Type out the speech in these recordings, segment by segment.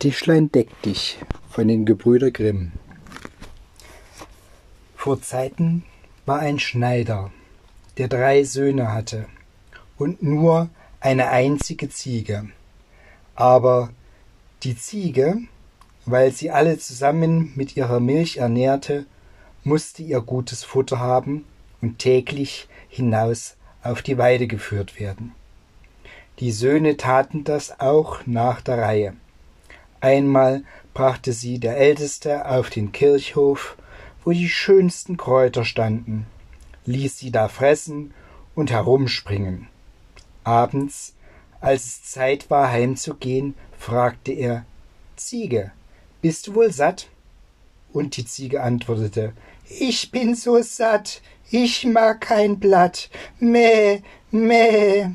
Tischlein deck dich von den Gebrüder Grimm. Vor Zeiten war ein Schneider, der 3 Söhne hatte und nur eine einzige Ziege. Aber die Ziege, weil sie alle zusammen mit ihrer Milch ernährte, musste ihr gutes Futter haben und täglich hinaus auf die Weide geführt werden. Die Söhne taten das auch nach der Reihe. Einmal brachte sie der Älteste auf den Kirchhof, wo die schönsten Kräuter standen, ließ sie da fressen und herumspringen. Abends, als es Zeit war, heimzugehen, fragte er: »Ziege, bist du wohl satt?« Und die Ziege antwortete: »Ich bin so satt, ich mag kein Blatt, meh, meh.«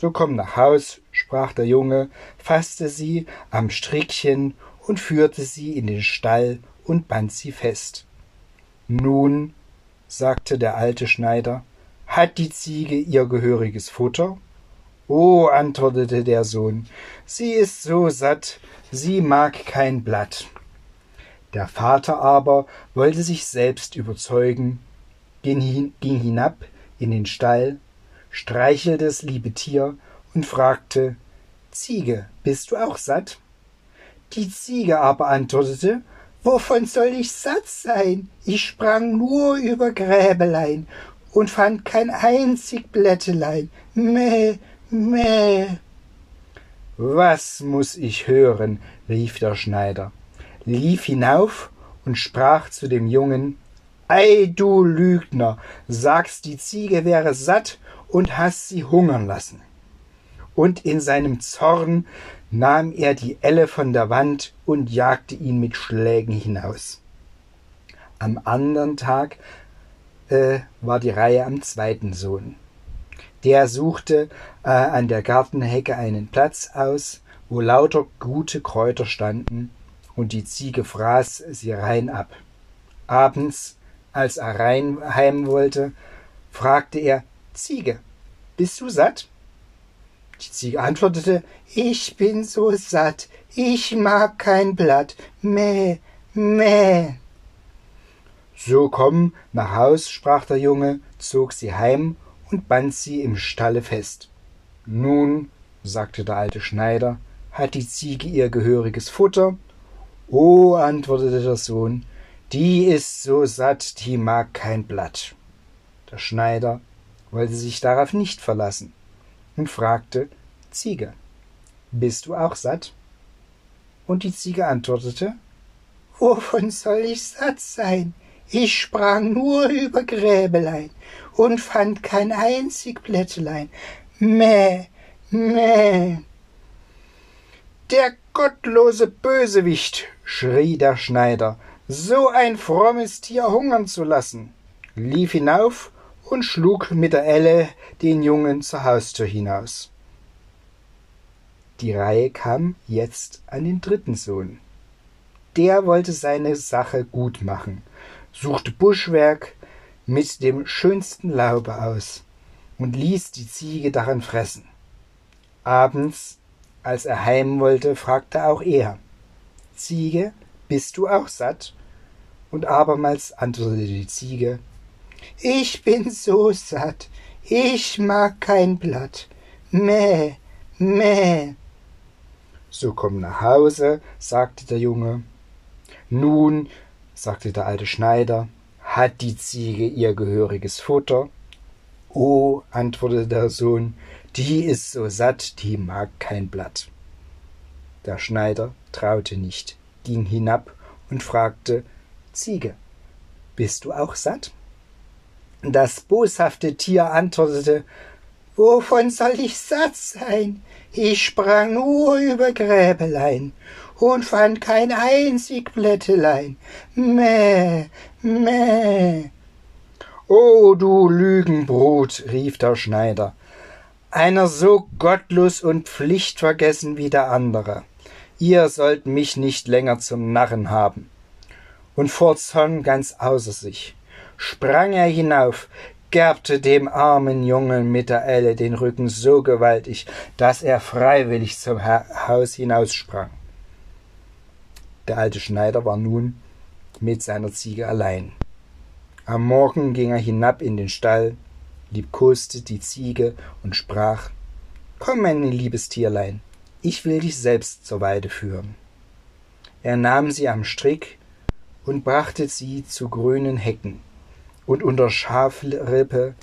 »So komm nach Haus«, sprach der Junge, fasste sie am Strickchen und führte sie in den Stall und band sie fest. »Nun«, sagte der alte Schneider, »hat die Ziege ihr gehöriges Futter?« »Oh«, antwortete der Sohn, »sie ist so satt, sie mag kein Blatt.« Der Vater aber wollte sich selbst überzeugen, ging hinab in den Stall, streichelte das liebe Tier und fragte: »Ziege, bist du auch satt?« Die Ziege aber antwortete: »Wovon soll ich satt sein? Ich sprang nur über Gräbelein und fand kein einzig Blättelein. Meh, meh.« »Was muß ich hören?« rief der Schneider, lief hinauf und sprach zu dem Jungen: »Ei, du Lügner, sagst, die Ziege wäre satt und hast sie hungern lassen.« Und in seinem Zorn nahm er die Elle von der Wand und jagte ihn mit Schlägen hinaus. Am anderen Tag war die Reihe am 2. Sohn. Der suchte an der Gartenhecke einen Platz aus, wo lauter gute Kräuter standen, und die Ziege fraß sie rein ab. Abends, als er heim wollte, fragte er: »Ziege, bist du satt?« Die Ziege antwortete: »Ich bin so satt, ich mag kein Blatt, meh, meh.« »So komm nach Haus«, sprach der Junge, zog sie heim und band sie im Stalle fest. »Nun«, sagte der alte Schneider, »hat die Ziege ihr gehöriges Futter?« »Oh«, antwortete der Sohn, »die ist so satt, die mag kein Blatt.« Der Schneider wollte sich darauf nicht verlassen und fragte: »Ziege, bist du auch satt?« Und die Ziege antwortete: »Wovon soll ich satt sein? Ich sprang nur über Gräbelein und fand kein einzig Blättelein. Meh, meh.« »Der gottlose Bösewicht«, schrie der Schneider, »so ein frommes Tier hungern zu lassen«, lief hinauf und schlug mit der Elle den Jungen zur Haustür hinaus. Die Reihe kam jetzt an den 3. Sohn. Der wollte seine Sache gut machen, suchte Buschwerk mit dem schönsten Laube aus und ließ die Ziege daran fressen. Abends, als er heim wollte, fragte auch er: »Ziege, bist du auch satt?« Und abermals antwortete die Ziege: »Ich bin so satt, ich mag kein Blatt, meh, meh.« »So komm nach Hause«, sagte der Junge. »Nun«, sagte der alte Schneider, »hat die Ziege ihr gehöriges Futter?« »Oh«, antwortete der Sohn, »die ist so satt, die mag kein Blatt.« Der Schneider traute nicht, ging hinab und fragte: »Ziege, bist du auch satt?« Das boshafte Tier antwortete: »Wovon soll ich satt sein? Ich sprang nur über Gräbelein und fand kein einzig Blättelein. Meh, meh.« »Oh, du Lügenbrut«, rief der Schneider, »einer so gottlos und pflichtvergessen wie der andere. Ihr sollt mich nicht länger zum Narren haben.« Und vor Zorn ganz außer sich sprang er hinauf, gerbte dem armen Jungen mit der Elle den Rücken so gewaltig, dass er freiwillig zum Haus hinaussprang. Der alte Schneider war nun mit seiner Ziege allein. Am Morgen ging er hinab in den Stall, liebkoste die Ziege und sprach: »Komm, mein liebes Tierlein, ich will dich selbst zur Weide führen.« Er nahm sie am Strick und brachte sie zu grünen Hecken und unter Schafrippe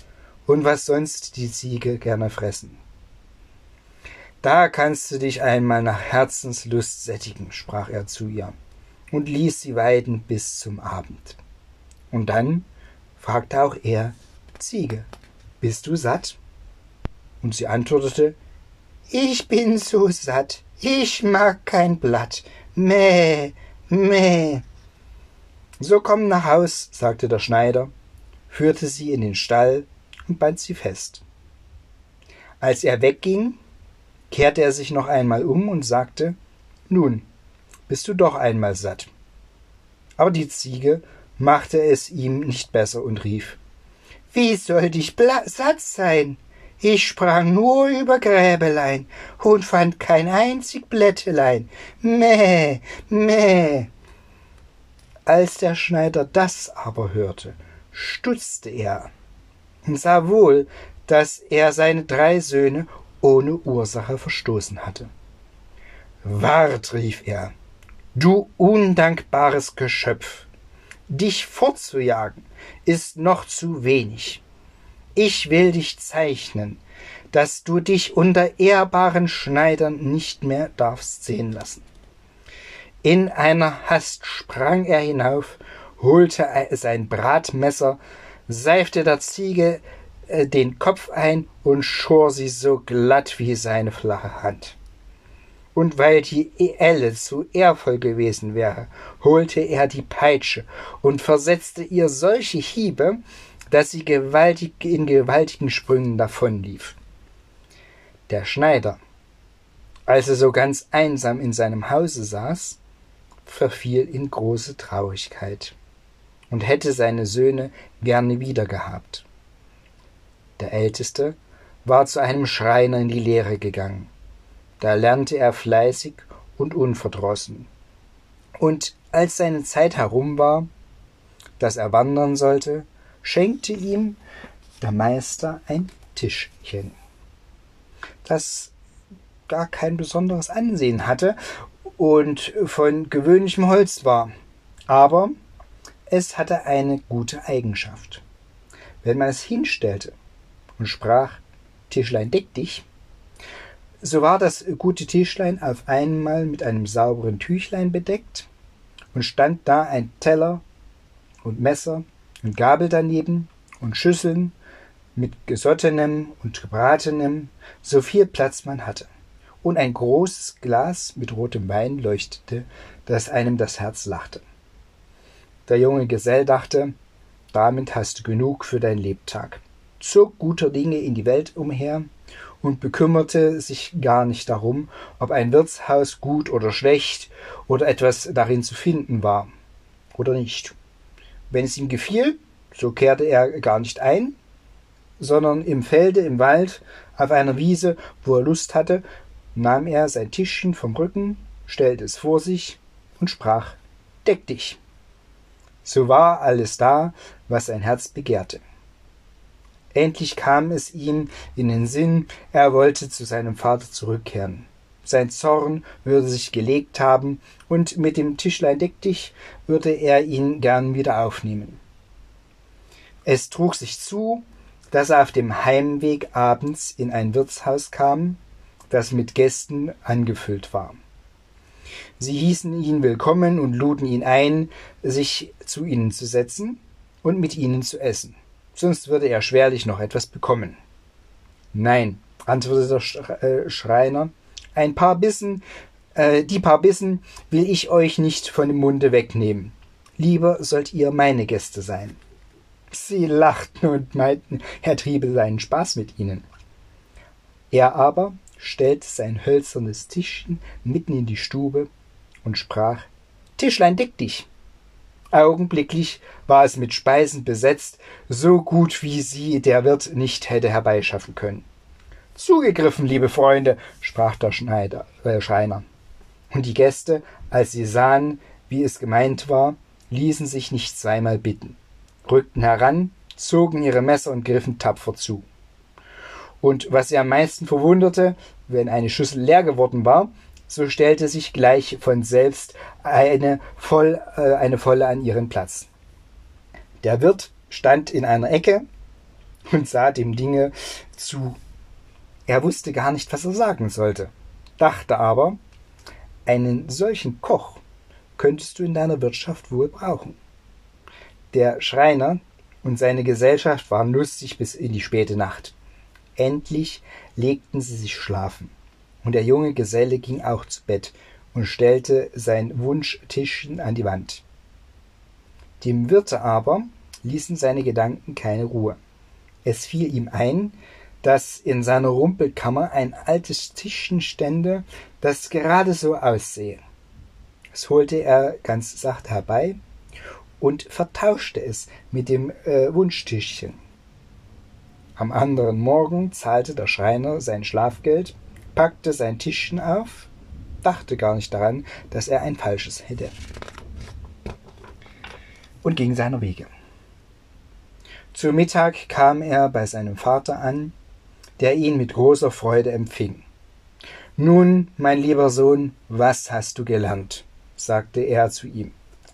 und was sonst die Ziege gerne fressen. »Da kannst du dich einmal nach Herzenslust sättigen«, sprach er zu ihr und ließ sie weiden bis zum Abend. Und dann fragte auch er: »Ziege, bist du satt?« Und sie antwortete: »Ich bin so satt, ich mag kein Blatt. Mäh, mäh.« »So komm nach Haus«, sagte der Schneider, führte sie in den Stall und band sie fest. Als er wegging, kehrte er sich noch einmal um und sagte: »Nun, bist du doch einmal satt.« Aber die Ziege machte es ihm nicht besser und rief: »Wie sollte ich satt sein? Ich sprang nur über Gräbelein und fand kein einzig Blättelein. Mäh, mäh.« Als der Schneider das aber hörte, stutzte er und sah wohl, dass er seine 3 Söhne ohne Ursache verstoßen hatte. »Wart«, rief er, »du undankbares Geschöpf, dich fortzujagen ist noch zu wenig. Ich will dich zeichnen, dass du dich unter ehrbaren Schneidern nicht mehr darfst sehen lassen.« In einer Hast sprang er hinauf, holte sein Bratmesser, seifte der Ziege den Kopf ein und schor sie so glatt wie seine flache Hand. Und weil die Elle zu ehrvoll gewesen wäre, holte er die Peitsche und versetzte ihr solche Hiebe, dass sie in gewaltigen Sprüngen davonlief. Der Schneider, als er so ganz einsam in seinem Hause saß, verfiel in große Traurigkeit und hätte seine Söhne gerne wieder gehabt. Der Älteste war zu einem Schreiner in die Lehre gegangen. Da lernte er fleißig und unverdrossen. Und als seine Zeit herum war, dass er wandern sollte, schenkte ihm der Meister ein Tischchen, das gar kein besonderes Ansehen hatte und von gewöhnlichem Holz war. Aber es hatte eine gute Eigenschaft. Wenn man es hinstellte und sprach: »Tischlein, deck dich«, so war das gute Tischlein auf einmal mit einem sauberen Tüchlein bedeckt und stand da ein Teller und Messer und Gabel daneben und Schüsseln mit Gesottenem und Gebratenem, so viel Platz man hatte. Und ein großes Glas mit rotem Wein leuchtete, dass einem das Herz lachte. Der junge Gesell dachte: »Damit hast du genug für dein Lebtag«, zog guter Dinge in die Welt umher und bekümmerte sich gar nicht darum, ob ein Wirtshaus gut oder schlecht oder etwas darin zu finden war oder nicht. Wenn es ihm gefiel, so kehrte er gar nicht ein, sondern im Felde, im Wald, auf einer Wiese, wo er Lust hatte, nahm er sein Tischchen vom Rücken, stellte es vor sich und sprach: »Deck dich.« So war alles da, was sein Herz begehrte. Endlich kam es ihm in den Sinn, er wollte zu seinem Vater zurückkehren. Sein Zorn würde sich gelegt haben, und mit dem Tischlein deck dich würde er ihn gern wieder aufnehmen. Es trug sich zu, dass er auf dem Heimweg abends in ein Wirtshaus kam, das mit Gästen angefüllt war. Sie hießen ihn willkommen und luden ihn ein, sich zu ihnen zu setzen und mit ihnen zu essen, sonst würde er schwerlich noch etwas bekommen. »Nein«, antwortete der Schreiner, die paar Bissen will ich euch nicht von dem Munde wegnehmen. Lieber sollt ihr meine Gäste sein.« Sie lachten und meinten, er triebe seinen Spaß mit ihnen. Er aber stellte sein hölzernes Tischchen mitten in die Stube und sprach: »Tischlein, deck dich!« Augenblicklich war es mit Speisen besetzt, so gut wie sie der Wirt nicht hätte herbeischaffen können. »Zugegriffen, liebe Freunde«, sprach der Schreiner. Und die Gäste, als sie sahen, wie es gemeint war, ließen sich nicht zweimal bitten, rückten heran, zogen ihre Messer und griffen tapfer zu. Und was sie am meisten verwunderte, wenn eine Schüssel leer geworden war, so stellte sich gleich von selbst eine volle an ihren Platz. Der Wirt stand in einer Ecke und sah dem Dinge zu. Er wusste gar nicht, was er sagen sollte, dachte aber, einen solchen Koch könntest du in deiner Wirtschaft wohl brauchen. Der Schreiner und seine Gesellschaft waren lustig bis in die späte Nacht. Endlich legten sie sich schlafen, und der junge Geselle ging auch zu Bett und stellte sein Wunschtischchen an die Wand. Dem Wirte aber ließen seine Gedanken keine Ruhe. Es fiel ihm ein, dass in seiner Rumpelkammer ein altes Tischchen stände, das gerade so aussehe. Das holte er ganz sacht herbei und vertauschte es mit dem Wunschtischchen. Am anderen Morgen zahlte der Schreiner sein Schlafgeld, packte sein Tischchen auf, dachte gar nicht daran, dass er ein falsches hätte, und ging seiner Wege. Zu Mittag kam er bei seinem Vater an, der ihn mit großer Freude empfing. »Nun, mein lieber Sohn, was hast du gelernt?« sagte er zu ihm.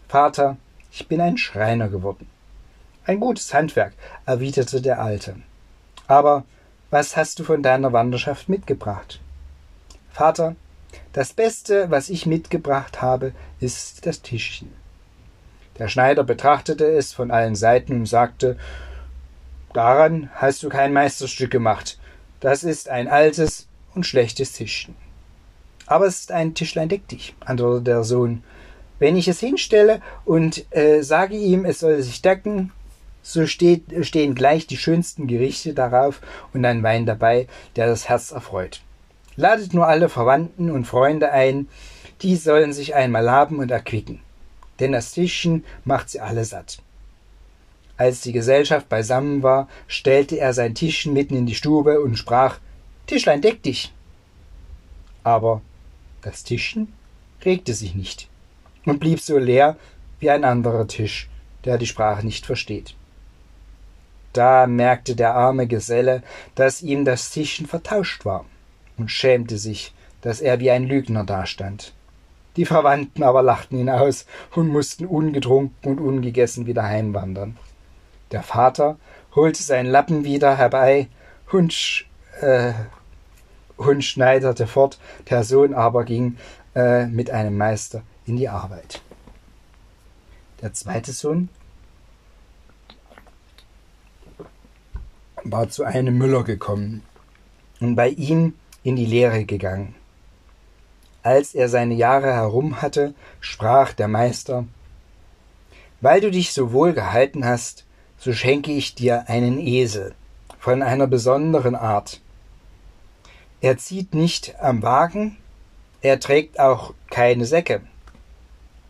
»Vater, ich bin ein Schreiner geworden.« »Ein gutes Handwerk«, erwiderte der Alte. »Aber was hast du von deiner Wanderschaft mitgebracht?« »Vater, das Beste, was ich mitgebracht habe, ist das Tischchen.« Der Schneider betrachtete es von allen Seiten und sagte, »Daran hast du kein Meisterstück gemacht. Das ist ein altes und schlechtes Tischchen.« »Aber es ist ein Tischlein deck dich«, antwortete der Sohn. »Wenn ich es hinstelle und sage ihm, es soll sich decken, so stehen gleich die schönsten Gerichte darauf und ein Wein dabei, der das Herz erfreut. Ladet nur alle Verwandten und Freunde ein, die sollen sich einmal haben und erquicken, denn das Tischchen macht sie alle satt.« Als die Gesellschaft beisammen war, stellte er sein Tischchen mitten in die Stube und sprach, »Tischlein, deck dich!« Aber das Tischchen regte sich nicht und blieb so leer wie ein anderer Tisch, der die Sprache nicht versteht. Da merkte der arme Geselle, dass ihm das Tischchen vertauscht war, und schämte sich, dass er wie ein Lügner dastand. Die Verwandten aber lachten ihn aus und mussten ungetrunken und ungegessen wieder heimwandern. Der Vater holte seinen Lappen wieder herbei und schneiderte fort, der Sohn aber ging mit einem Meister in die Arbeit. Der zweite Sohn war zu einem Müller gekommen und bei ihm in die Lehre gegangen. Als er seine Jahre herum hatte, sprach der Meister, »Weil du dich so wohl gehalten hast, so schenke ich dir einen Esel von einer besonderen Art. Er zieht nicht am Wagen, er trägt auch keine Säcke.«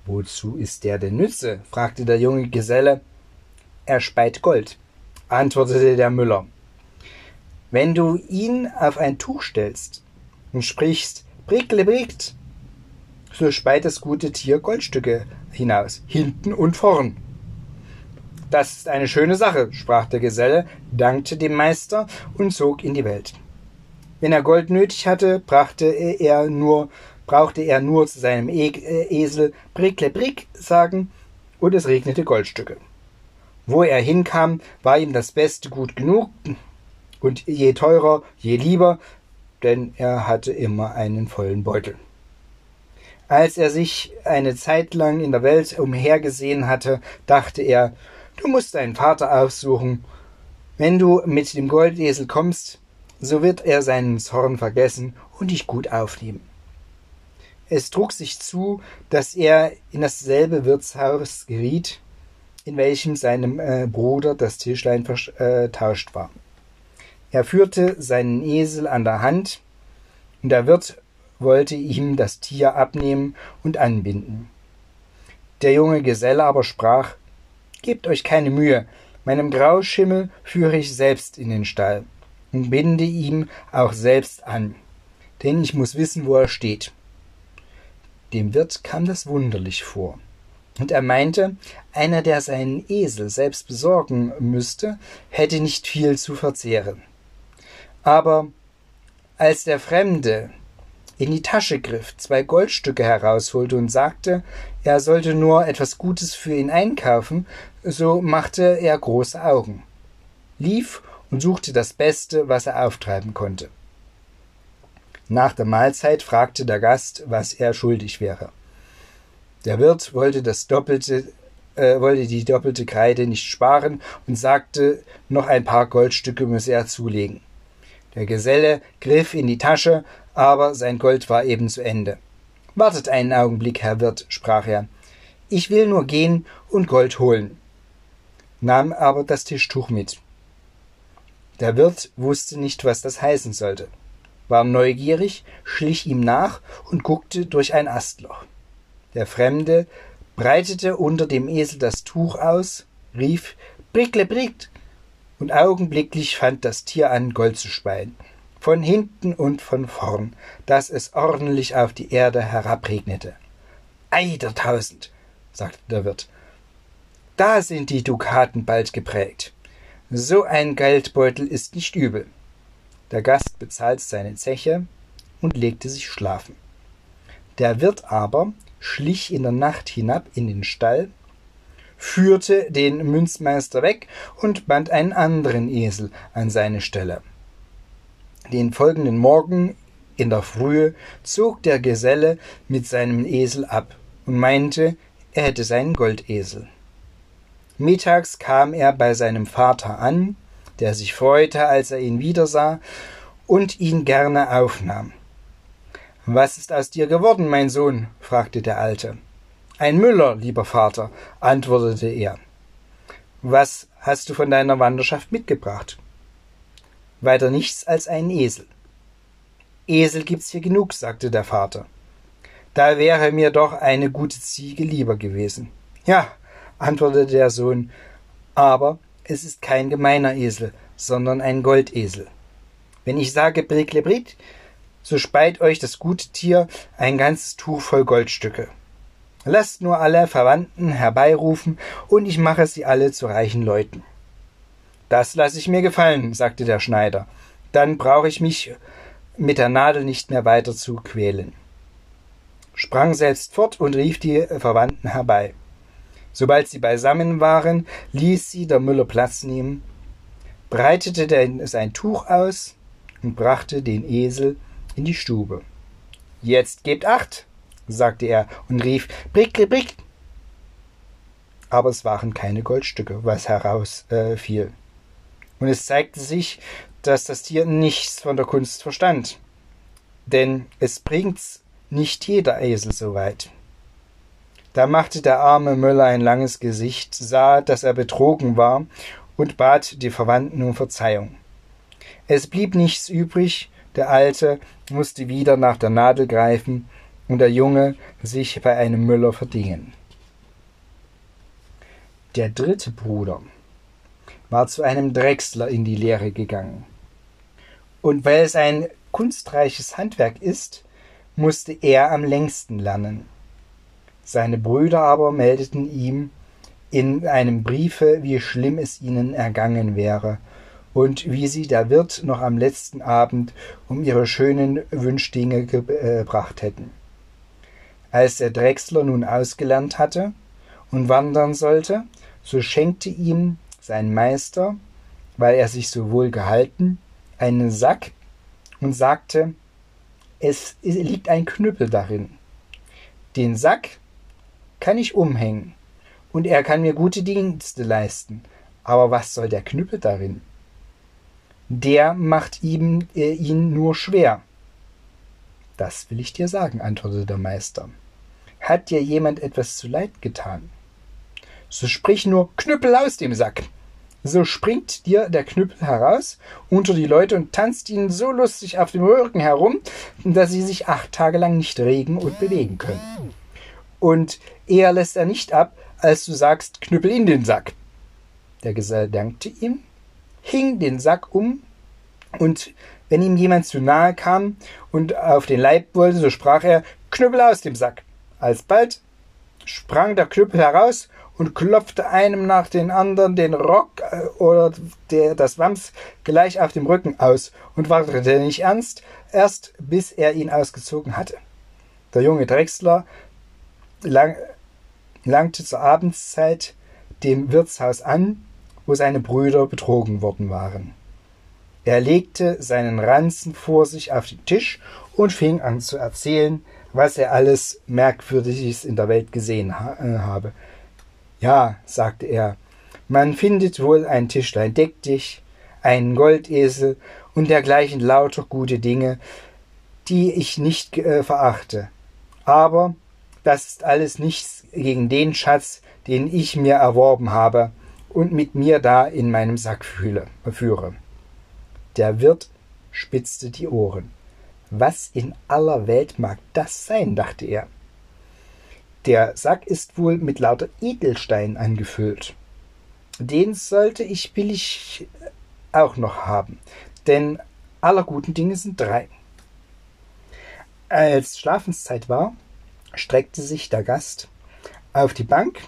»Wozu ist der denn nütze?« fragte der junge Geselle. »Er speit Gold«, antwortete der Müller. »Wenn du ihn auf ein Tuch stellst und sprichst, Bricklebrick, so speit das gute Tier Goldstücke hinaus, hinten und vorn.« »Das ist eine schöne Sache«, sprach der Geselle, dankte dem Meister und zog in die Welt. Wenn er Gold nötig hatte, brauchte er nur zu seinem Esel Bricklebrick sagen, und es regnete Goldstücke. Wo er hinkam, war ihm das beste Gut genug, und je teurer, je lieber, denn er hatte immer einen vollen Beutel. Als er sich eine Zeit lang in der Welt umhergesehen hatte, dachte er, du musst deinen Vater aufsuchen. Wenn du mit dem Goldesel kommst, so wird er seinen Zorn vergessen und dich gut aufnehmen. Es trug sich zu, dass er in dasselbe Wirtshaus geriet, in welchem seinem Bruder das Tischlein vertauscht war. Er führte seinen Esel an der Hand, und der Wirt wollte ihm das Tier abnehmen und anbinden. Der junge Geselle aber sprach, »Gebt euch keine Mühe, meinem Grauschimmel führe ich selbst in den Stall und binde ihm auch selbst an, denn ich muss wissen, wo er steht.« Dem Wirt kam das wunderlich vor, Und er meinte, einer, der seinen Esel selbst besorgen müsste, hätte nicht viel zu verzehren. Aber als der Fremde in die Tasche griff, 2 Goldstücke herausholte und sagte, er sollte nur etwas Gutes für ihn einkaufen, so machte er große Augen, lief und suchte das Beste, was er auftreiben konnte. Nach der Mahlzeit fragte der Gast, was er schuldig wäre. Der Wirt wollte die doppelte Kreide nicht sparen und sagte, noch ein paar Goldstücke müsse er zulegen. Der Geselle griff in die Tasche, aber sein Gold war eben zu Ende. »Wartet einen Augenblick, Herr Wirt«, sprach er. »Ich will nur gehen und Gold holen«, nahm aber das Tischtuch mit. Der Wirt wusste nicht, was das heißen sollte, war neugierig, schlich ihm nach und guckte durch ein Astloch. Der Fremde breitete unter dem Esel das Tuch aus, rief »Bricklebrick« und augenblicklich fand das Tier an, Gold zu speien, von hinten und von vorn, dass es ordentlich auf die Erde herabregnete. »Ei der Tausend«, sagte der Wirt, »da sind die Dukaten bald geprägt. So ein Geldbeutel ist nicht übel.« Der Gast bezahlte seine Zeche und legte sich schlafen. Der Wirt aber schlich in der Nacht hinab in den Stall, führte den Münzmeister weg und band einen anderen Esel an seine Stelle. Den folgenden Morgen in der Frühe zog der Geselle mit seinem Esel ab und meinte, er hätte seinen Goldesel. Mittags kam er bei seinem Vater an, der sich freute, als er ihn wiedersah und ihn gerne aufnahm. »Was ist aus dir geworden, mein Sohn?« fragte der Alte. »Ein Müller, lieber Vater«, antwortete er. »Was hast du von deiner Wanderschaft mitgebracht?« »Weiter nichts als einen Esel.« »Esel gibt's hier genug«, sagte der Vater. »Da wäre mir doch eine gute Ziege lieber gewesen.« »Ja«, antwortete der Sohn, »aber es ist kein gemeiner Esel, sondern ein Goldesel. Wenn ich sage Bricklebrick, so speit euch das gute Tier ein ganzes Tuch voll Goldstücke. Lasst nur alle Verwandten herbeirufen, und ich mache sie alle zu reichen Leuten.« »Das lasse ich mir gefallen«, sagte der Schneider, »dann brauche ich mich mit der Nadel nicht mehr weiter zu quälen«, sprang selbst fort und rief die Verwandten herbei. Sobald sie beisammen waren, ließ sie der Müller Platz nehmen, breitete sein Tuch aus und brachte den Esel in die Stube. »Jetzt gebt acht«, sagte er und rief »Bricklebrick«. Aber es waren keine Goldstücke, was herausfiel. Und es zeigte sich, dass das Tier nichts von der Kunst verstand, denn es bringt's nicht jeder Esel so weit. Da machte der arme Müller ein langes Gesicht, sah, dass er betrogen war und bat die Verwandten um Verzeihung. Es blieb nichts übrig, der Alte musste wieder nach der Nadel greifen und der Junge sich bei einem Müller verdingen. Der dritte Bruder war zu einem Drechsler in die Lehre gegangen. Und weil es ein kunstreiches Handwerk ist, musste er am längsten lernen. Seine Brüder aber meldeten ihm in einem Briefe, wie schlimm es ihnen ergangen wäre und wie sie der Wirt noch am letzten Abend um ihre schönen Wünschdinge gebracht hätten. Als der Drechsler nun ausgelernt hatte und wandern sollte, so schenkte ihm sein Meister, weil er sich so wohl gehalten, einen Sack und sagte, es liegt ein Knüppel darin. Den Sack kann ich umhängen und er kann mir gute Dienste leisten, aber was soll der Knüppel darin? Der macht ihn nur schwer. »Das will ich dir sagen«, antwortete der Meister. »Hat dir jemand etwas zu Leid getan? So sprich nur Knüppel aus dem Sack. So springt dir der Knüppel heraus unter die Leute und tanzt ihnen so lustig auf dem Rücken herum, dass sie sich 8 Tage lang nicht regen und bewegen können. Und eher lässt er nicht ab, als du sagst, Knüppel in den Sack.« Der Gesell dankte ihm, hing den Sack um und wenn ihm jemand zu nahe kam und auf den Leib wollte, so sprach er, Knüppel aus dem Sack. Alsbald sprang der Knüppel heraus und klopfte einem nach den anderen den Rock oder das Wams gleich auf dem Rücken aus und wartete nicht erst bis er ihn ausgezogen hatte. Der junge Drechsler langte zur Abendszeit dem Wirtshaus an, wo seine Brüder betrogen worden waren. Er legte seinen Ranzen vor sich auf den Tisch und fing an zu erzählen, was er alles Merkwürdiges in der Welt gesehen habe. »Ja«, sagte er, »man findet wohl ein Tischlein deck dich, einen Goldesel und dergleichen lauter gute Dinge, die ich nicht verachte. Aber das ist alles nichts gegen den Schatz, den ich mir erworben habe und mit mir da in meinem Sack führe.« Der Wirt spitzte die Ohren. »Was in aller Welt mag das sein?«, dachte er. »Der Sack ist wohl mit lauter Edelsteinen angefüllt. Den sollte ich billig auch noch haben, denn aller guten Dinge sind drei.« Als Schlafenszeit war, streckte sich der Gast auf die Bank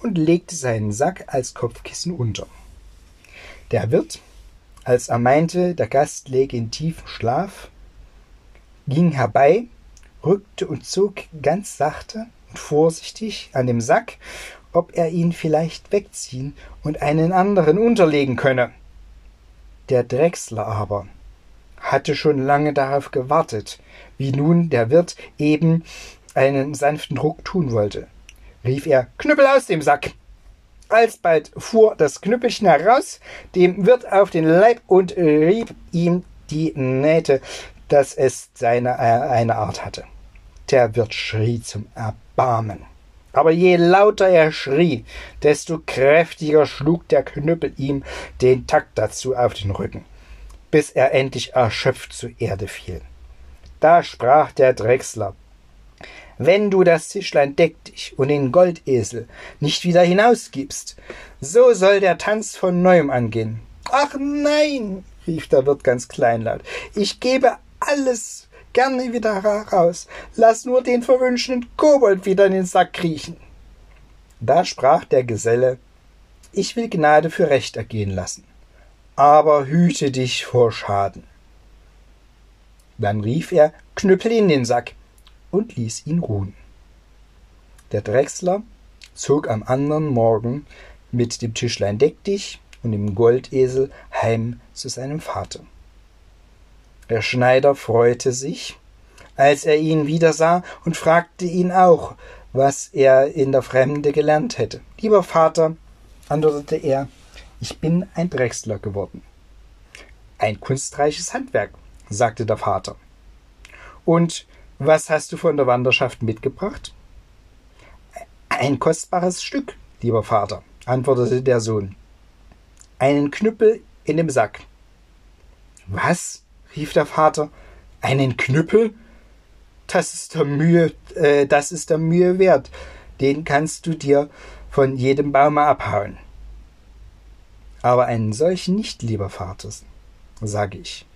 und legte seinen Sack als Kopfkissen unter. Der Wirt, als er meinte, der Gast läge in tiefem Schlaf, ging herbei, rückte und zog ganz sachte und vorsichtig an dem Sack, ob er ihn vielleicht wegziehen und einen anderen unterlegen könne. Der Drechsler aber hatte schon lange darauf gewartet, wie nun der Wirt eben einen sanften Druck tun wollte. Rief er, »Knüppel aus dem Sack!« Alsbald fuhr das Knüppelchen heraus, dem Wirt auf den Leib und rieb ihm die Nähte, dass es eine Art hatte. Der Wirt schrie zum Erbarmen. Aber je lauter er schrie, desto kräftiger schlug der Knüppel ihm den Takt dazu auf den Rücken, bis er endlich erschöpft zur Erde fiel. Da sprach der Drechsler, »Wenn du das Tischlein deck dich und den Goldesel nicht wieder hinausgibst, so soll der Tanz von neuem angehen.« »Ach nein«, rief der Wirt ganz kleinlaut, »ich gebe alles gerne wieder heraus. Lass nur den verwünschenden Kobold wieder in den Sack kriechen.« Da sprach der Geselle, »Ich will Gnade für Recht ergehen lassen, aber hüte dich vor Schaden.« Dann rief er, »Knüppel in den Sack«, und ließ ihn ruhen. Der Drechsler zog am anderen Morgen mit dem Tischlein deck dich und dem Goldesel heim zu seinem Vater. Der Schneider freute sich, als er ihn wieder sah, und fragte ihn auch, was er in der Fremde gelernt hätte. »Lieber Vater«, antwortete er, »ich bin ein Drechsler geworden.« »Ein kunstreiches Handwerk«, sagte der Vater. »Und was hast du von der Wanderschaft mitgebracht?« »Ein kostbares Stück, lieber Vater«, antwortete der Sohn. »Einen Knüppel in dem Sack.« »Was?«, rief der Vater, »einen Knüppel? Das ist der Mühe wert. Den kannst du dir von jedem Baume abhauen.« »Aber einen solchen nicht, lieber Vater, sage ich,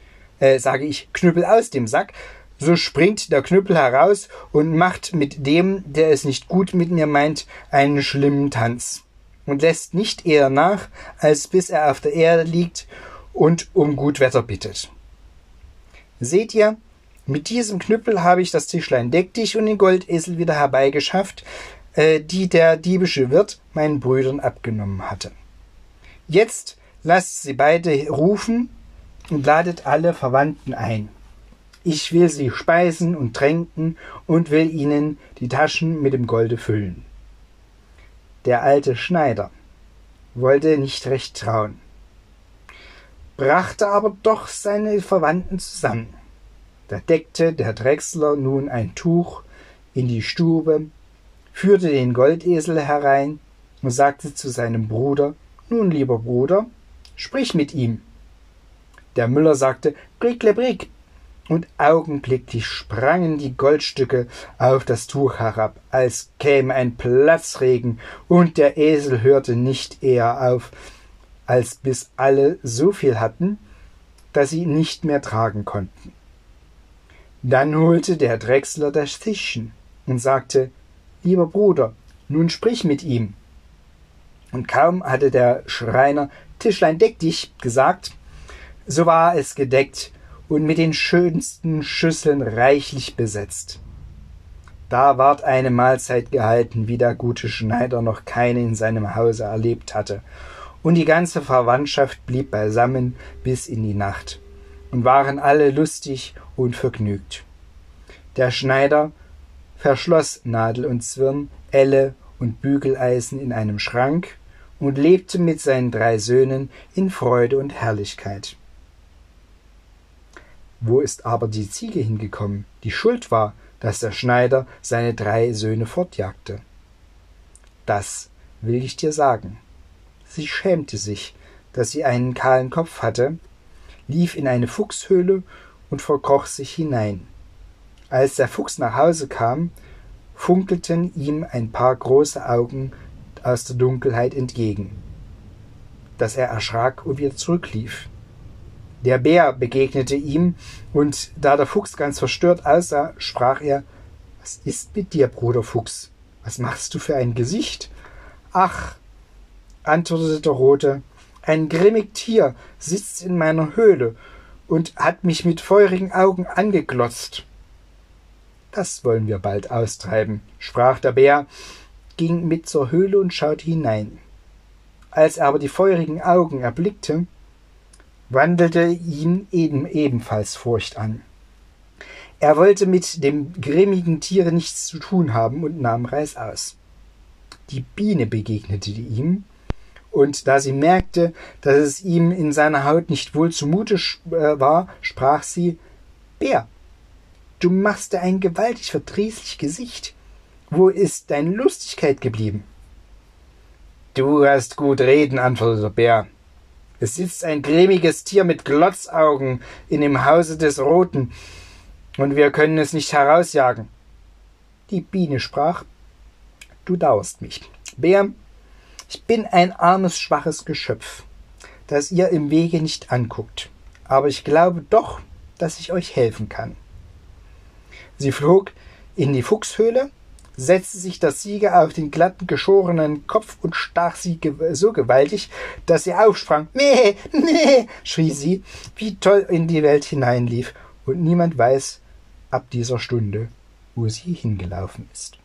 Knüppel aus dem Sack, so springt der Knüppel heraus und macht mit dem, der es nicht gut mit mir meint, einen schlimmen Tanz und lässt nicht eher nach, als bis er auf der Erde liegt und um gut Wetter bittet. Seht ihr, mit diesem Knüppel habe ich das Tischlein deck dich und den Goldesel wieder herbeigeschafft, die der diebische Wirt meinen Brüdern abgenommen hatte. Jetzt lasst sie beide rufen und ladet alle Verwandten ein. Ich will sie speisen und tränken und will ihnen die Taschen mit dem Golde füllen.« Der alte Schneider wollte nicht recht trauen, brachte aber doch seine Verwandten zusammen. Da deckte der Drechsler nun ein Tuch in die Stube, führte den Goldesel herein und sagte zu seinem Bruder, »Nun, lieber Bruder, sprich mit ihm.« Der Müller sagte, »Bricklebrick«, und augenblicklich sprangen die Goldstücke auf das Tuch herab, als käme ein Platzregen, und der Esel hörte nicht eher auf, als bis alle so viel hatten, dass sie nicht mehr tragen konnten. Dann holte der Drechsler das Tischchen und sagte, lieber Bruder, nun sprich mit ihm. Und kaum hatte der Schreiner Tischlein deck dich gesagt, so war es gedeckt und mit den schönsten Schüsseln reichlich besetzt. Da ward eine Mahlzeit gehalten, wie der gute Schneider noch keine in seinem Hause erlebt hatte, und die ganze Verwandtschaft blieb beisammen bis in die Nacht und waren alle lustig und vergnügt. Der Schneider verschloss Nadel und Zwirn, Elle und Bügeleisen in einem Schrank und lebte mit seinen 3 Söhnen in Freude und Herrlichkeit. Wo ist aber die Ziege hingekommen, die schuld war, dass der Schneider seine 3 Söhne fortjagte? Das will ich dir sagen. Sie schämte sich, dass sie einen kahlen Kopf hatte, lief in eine Fuchshöhle und verkroch sich hinein. Als der Fuchs nach Hause kam, funkelten ihm ein paar große Augen aus der Dunkelheit entgegen, dass er erschrak und wieder zurücklief. Der Bär begegnete ihm, und da der Fuchs ganz verstört aussah, sprach er: »Was ist mit dir, Bruder Fuchs? Was machst du für ein Gesicht?« »Ach«, antwortete der Rote, »ein grimmig Tier sitzt in meiner Höhle und hat mich mit feurigen Augen angeglotzt.« »Das wollen wir bald austreiben«, sprach der Bär, ging mit zur Höhle und schaute hinein. Als er aber die feurigen Augen erblickte, wandelte ihn ebenfalls Furcht an. Er wollte mit dem grimmigen Tiere nichts zu tun haben und nahm Reißaus. Die Biene begegnete ihm, und da sie merkte, dass es ihm in seiner Haut nicht wohl zumute war, sprach sie: »Bär, du machst dir ein gewaltig verdrießlich Gesicht. Wo ist deine Lustigkeit geblieben?« »Du hast gut reden«, antwortete der Bär. »Es sitzt ein grimmiges Tier mit Glotzaugen in dem Hause des Roten, und wir können es nicht herausjagen.« Die Biene sprach: »Du dauerst mich, Bär. Ich bin ein armes, schwaches Geschöpf, das ihr im Wege nicht anguckt. Aber ich glaube doch, dass ich euch helfen kann.« Sie flog in die Fuchshöhle, setzte sich der Ziege auf den glatten, geschorenen Kopf und stach sie so gewaltig, dass sie aufsprang. »Meh, meh«, schrie sie, wie toll in die Welt hineinlief, und niemand weiß ab dieser Stunde, wo sie hingelaufen ist.